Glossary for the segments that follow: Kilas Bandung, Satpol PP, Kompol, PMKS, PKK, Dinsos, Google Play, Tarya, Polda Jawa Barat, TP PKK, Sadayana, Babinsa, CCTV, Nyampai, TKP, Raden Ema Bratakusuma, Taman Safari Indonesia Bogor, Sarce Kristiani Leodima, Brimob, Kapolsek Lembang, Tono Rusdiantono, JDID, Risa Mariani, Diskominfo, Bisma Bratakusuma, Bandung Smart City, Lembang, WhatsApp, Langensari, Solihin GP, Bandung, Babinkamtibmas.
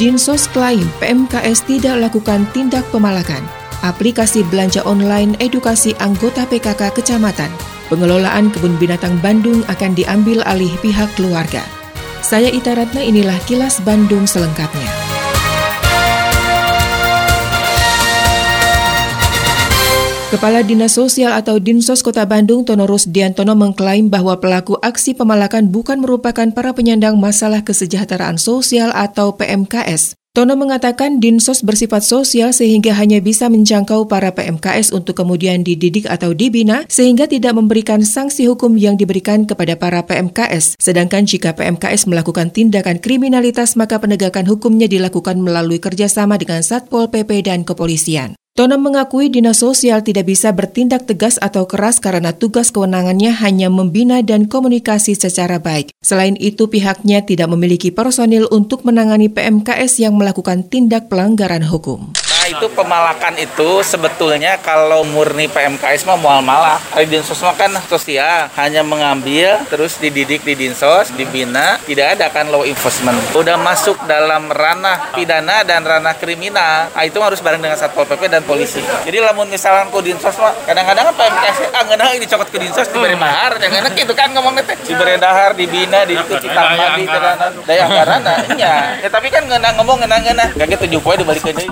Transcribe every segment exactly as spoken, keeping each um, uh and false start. Dinsos klaim P M K S tidak lakukan tindak pemalakan. Aplikasi belanja online edukasi anggota P K K kecamatan. Pengelolaan kebun binatang Bandung akan diambil alih pihak keluarga. Saya Ita Ratna, inilah Kilas Bandung selengkapnya. Kepala Dinas Sosial atau Dinsos Kota Bandung, Tono Rusdiantono mengklaim bahwa pelaku aksi pemalakan bukan merupakan para penyandang masalah kesejahteraan sosial atau P M K S. Tono mengatakan Dinsos bersifat sosial sehingga hanya bisa menjangkau para P M K S untuk kemudian dididik atau dibina sehingga tidak memberikan sanksi hukum yang diberikan kepada para P M K S. Sedangkan jika P M K S melakukan tindakan kriminalitas maka penegakan hukumnya dilakukan melalui kerjasama dengan Satpol P P dan kepolisian. Tono mengakui Dinas Sosial tidak bisa bertindak tegas atau keras karena tugas kewenangannya hanya membina dan komunikasi secara baik. Selain itu, pihaknya tidak memiliki personil untuk menangani P M K S yang melakukan tindak pelanggaran hukum. Nah, itu pemalakan itu sebetulnya kalau murni P M K S mah mual-malah. Kalau Dinsos mah kan sosial, hanya mengambil, terus dididik di Dinsos, dibina, tidak ada kan law enforcement. Udah masuk dalam ranah pidana dan ranah kriminal, nah, itu harus bareng dengan Satpol P P dan polisi. Jadi lamun misalkan ku Dinsos mah, kadang-kadang P M K S, ah ngeunah dicokot ke Dinsos, diberi mahar, yang enak gitu kan ngomongnya teh. Diberi dahar, dibina, di itu citama, di daya anggarana, iya. Ya tapi kan ngeunah ngomong, ngeunah-ngeunah, gak gitu jupoy dibalik aja.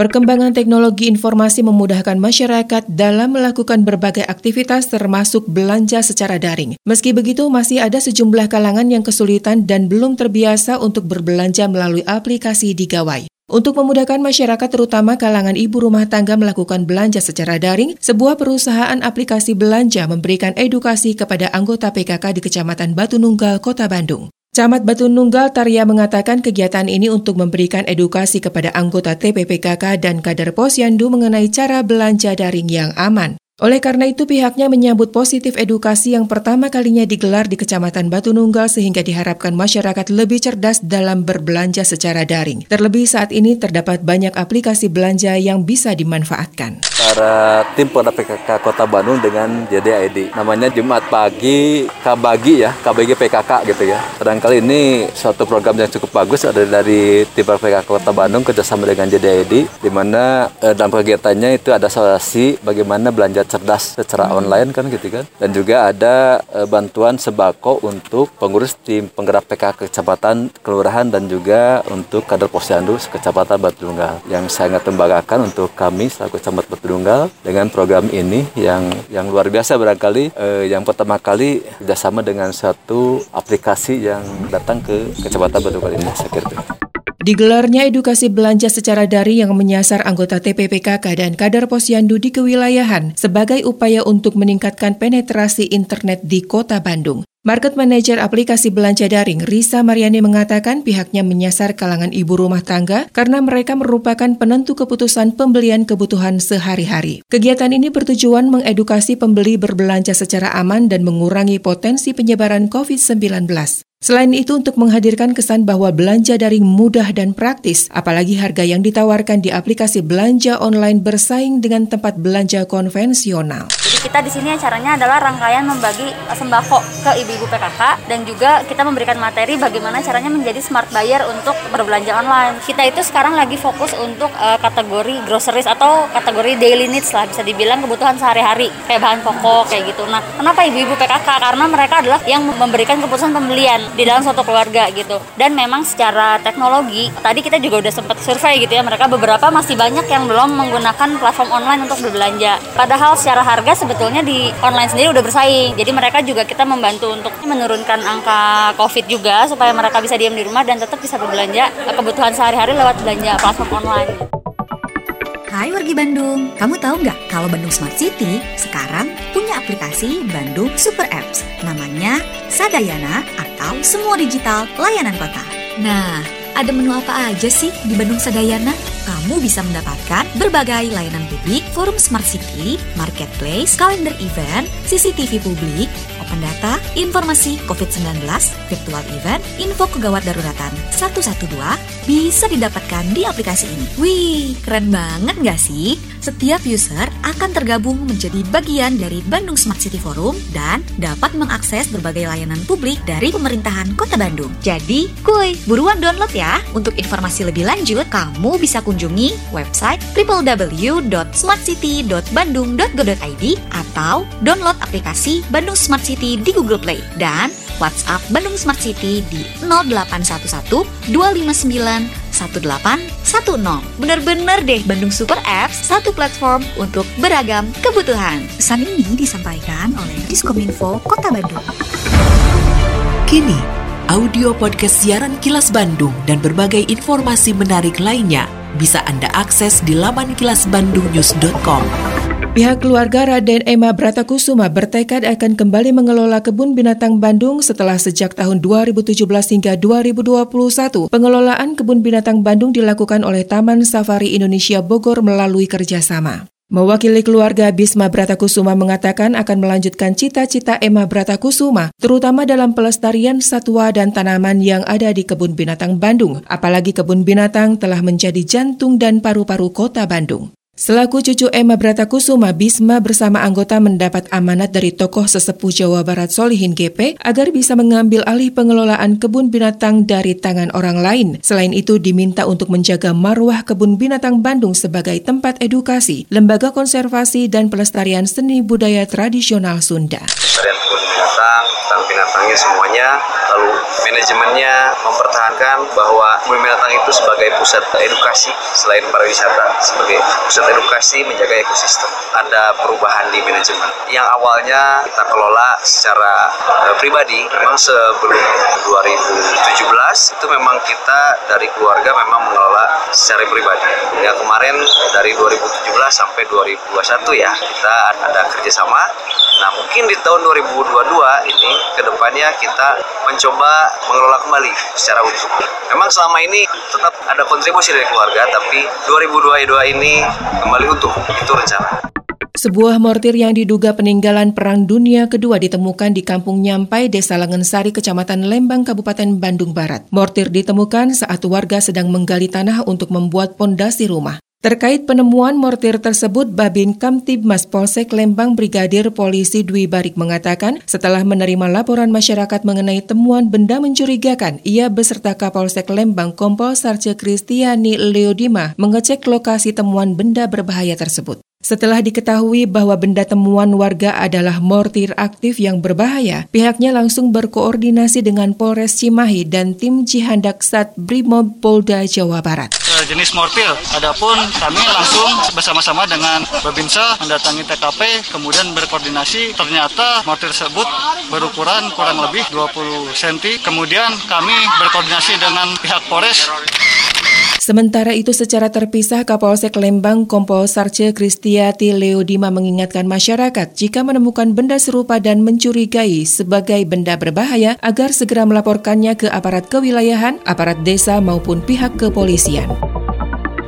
Perkembangan teknologi informasi memudahkan masyarakat dalam melakukan berbagai aktivitas termasuk belanja secara daring. Meski begitu, masih ada sejumlah kalangan yang kesulitan dan belum terbiasa untuk berbelanja melalui aplikasi digawai. Untuk memudahkan masyarakat terutama kalangan ibu rumah tangga melakukan belanja secara daring, sebuah perusahaan aplikasi belanja memberikan edukasi kepada anggota P K K di Kecamatan Batu Nunggal, Kota Bandung. Camat Batu Nunggal Tarya mengatakan kegiatan ini untuk memberikan edukasi kepada anggota T P P K K dan kader posyandu mengenai cara belanja daring yang aman. Oleh karena itu pihaknya menyambut positif edukasi yang pertama kalinya digelar di Kecamatan Batu Nunggal sehingga diharapkan masyarakat lebih cerdas dalam berbelanja secara daring. Terlebih saat ini terdapat banyak aplikasi belanja yang bisa dimanfaatkan. Para tim Polda P K K Kota Bandung dengan J D I D. Namanya Jumat Pagi Kabagi ya, K B G P K K gitu ya. Barangkali ini suatu program yang cukup bagus ada dari tim P K K Kota Bandung kerjasama dengan J D I D, di mana eh, dalam kegiatannya itu ada solusi bagaimana belanja cerdas secara online kan gitu kan. Dan juga ada eh, bantuan sembako untuk pengurus tim penggerak P K K Kecamatan Kelurahan dan juga untuk kader posyandu Kecamatan Batu Nunggal yang sangat membanggakan untuk kami selaku Camat Batu Nunggal dengan program ini yang yang luar biasa barangkali eh, yang pertama kali kerjasama dengan satu aplikasi yang datang ke Kecamatan Batu Nunggal ini. Saya kira. Digelarnya edukasi belanja secara daring yang menyasar anggota T P P K K dan kader posyandu di kewilayahan sebagai upaya untuk meningkatkan penetrasi internet di Kota Bandung. Market Manager aplikasi belanja daring Risa Mariani mengatakan pihaknya menyasar kalangan ibu rumah tangga karena mereka merupakan penentu keputusan pembelian kebutuhan sehari-hari. Kegiatan ini bertujuan mengedukasi pembeli berbelanja secara aman dan mengurangi potensi penyebaran covid sembilan belas. Selain itu untuk menghadirkan kesan bahwa belanja daring mudah dan praktis, apalagi harga yang ditawarkan di aplikasi belanja online bersaing dengan tempat belanja konvensional. Jadi kita di sini caranya adalah rangkaian membagi sembako ke ibu-ibu P K K dan juga kita memberikan materi bagaimana caranya menjadi smart buyer untuk berbelanja online. Kita itu sekarang lagi fokus untuk uh, kategori groceries atau kategori daily needs lah, bisa dibilang kebutuhan sehari-hari kayak bahan pokok kayak gitu. Nah, kenapa ibu-ibu P K K? Karena mereka adalah yang memberikan keputusan pembelian di dalam suatu keluarga gitu. Dan memang secara teknologi tadi kita juga udah sempat survei gitu ya, mereka beberapa masih banyak yang belum menggunakan platform online untuk berbelanja, padahal secara harga sebetulnya di online sendiri udah bersaing. Jadi mereka juga kita membantu untuk menurunkan angka covid juga supaya mereka bisa diam di rumah dan tetap bisa berbelanja kebutuhan sehari-hari lewat belanja platform online. Hai wargi Bandung, kamu tahu nggak kalau Bandung Smart City sekarang punya aplikasi Bandung Super Apps namanya Sadayana atau Semua Digital Layanan Kota. Nah, ada menu apa aja sih di Bandung Sadayana? kamu bisa mendapatkan berbagai layanan publik, forum Smart City, marketplace, kalender event, C C T V publik, open data, informasi covid sembilan belas, virtual event, info kegawat daruratan satu satu dua bisa didapatkan di aplikasi ini. Wih, keren banget gak sih? Setiap user akan tergabung menjadi bagian dari Bandung Smart City Forum dan dapat mengakses berbagai layanan publik dari pemerintahan Kota Bandung. Jadi, kuy, buruan download ya. Untuk informasi lebih lanjut, kamu bisa kunjungi website w w w dot smart city dot bandung dot go dot i d atau download aplikasi Bandung Smart City di Google Play dan WhatsApp Bandung Smart City di nol delapan satu satu dua lima sembilan satu delapan satu nol. Bener-bener deh Bandung Super Apps, satu platform untuk beragam kebutuhan. Pesan ini disampaikan oleh Diskominfo Kota Bandung. Kini, audio podcast siaran Kilas Bandung dan berbagai informasi menarik lainnya bisa Anda akses di laman kilas bandung news dot com. Pihak keluarga Raden Ema Bratakusuma bertekad akan kembali mengelola kebun binatang Bandung setelah sejak tahun dua ribu tujuh belas hingga dua ribu dua puluh satu. Pengelolaan kebun binatang Bandung dilakukan oleh Taman Safari Indonesia Bogor melalui kerjasama. Mewakili keluarga, Bisma Bratakusuma mengatakan akan melanjutkan cita-cita Ema Bratakusuma, terutama dalam pelestarian satwa dan tanaman yang ada di kebun binatang Bandung. Apalagi kebun binatang telah menjadi jantung dan paru-paru kota Bandung. Selaku cucu Ema Bratakusuma, Bisma bersama anggota mendapat amanat dari tokoh sesepuh Jawa Barat Solihin G P agar bisa mengambil alih pengelolaan kebun binatang dari tangan orang lain. Selain itu, diminta untuk menjaga marwah kebun binatang Bandung sebagai tempat edukasi, lembaga konservasi, dan pelestarian seni budaya tradisional Sunda. Binatang, binatangnya semuanya, lalu manajemennya mempertahankan bahwa binatang itu sebagai pusat edukasi selain pariwisata, sebagai pusat edukasi menjaga ekosistem. Ada perubahan di manajemen. Yang awalnya kita kelola secara pribadi, memang sebelum dua ribu tujuh belas itu memang kita dari keluarga memang mengelola secara pribadi. Ya kemarin dari dua ribu tujuh belas sampai dua ribu dua puluh satu ya kita ada kerjasama. Nah mungkin di tahun dua ribu dua puluh dua ini kedepannya kita mencoba mengelola kembali secara utuh. Memang selama ini tetap ada kontribusi dari keluarga, tapi dua ribu dua puluh dua ini kembali utuh, itu rencana. Sebuah mortir yang diduga peninggalan Perang Dunia Kedua ditemukan di Kampung Nyampai, Desa Langensari, Kecamatan Lembang, Kabupaten Bandung Barat. Mortir ditemukan saat warga sedang menggali tanah untuk membuat pondasi rumah. Terkait penemuan mortir tersebut, Babinkamtibmas Polsek Lembang Brigadir Polisi Dwi Barik mengatakan setelah menerima laporan masyarakat mengenai temuan benda mencurigakan, ia beserta Kapolsek Lembang Kompol Sarce Kristiani Leodima mengecek lokasi temuan benda berbahaya tersebut. Setelah diketahui bahwa benda temuan warga adalah mortir aktif yang berbahaya, pihaknya langsung berkoordinasi dengan Polres Cimahi dan tim Cihandaksat Brimob Polda Jawa Barat. Jenis mortir, adapun kami langsung bersama-sama dengan Babinsa mendatangi T K P, kemudian berkoordinasi. Ternyata mortir tersebut berukuran kurang lebih dua puluh sentimeter. Kemudian kami berkoordinasi dengan pihak Polres. Sementara itu secara terpisah Kapolsek Lembang Kompol Sarce Kristiati Leodima mengingatkan masyarakat jika menemukan benda serupa dan mencurigai sebagai benda berbahaya agar segera melaporkannya ke aparat kewilayahan, aparat desa maupun pihak kepolisian.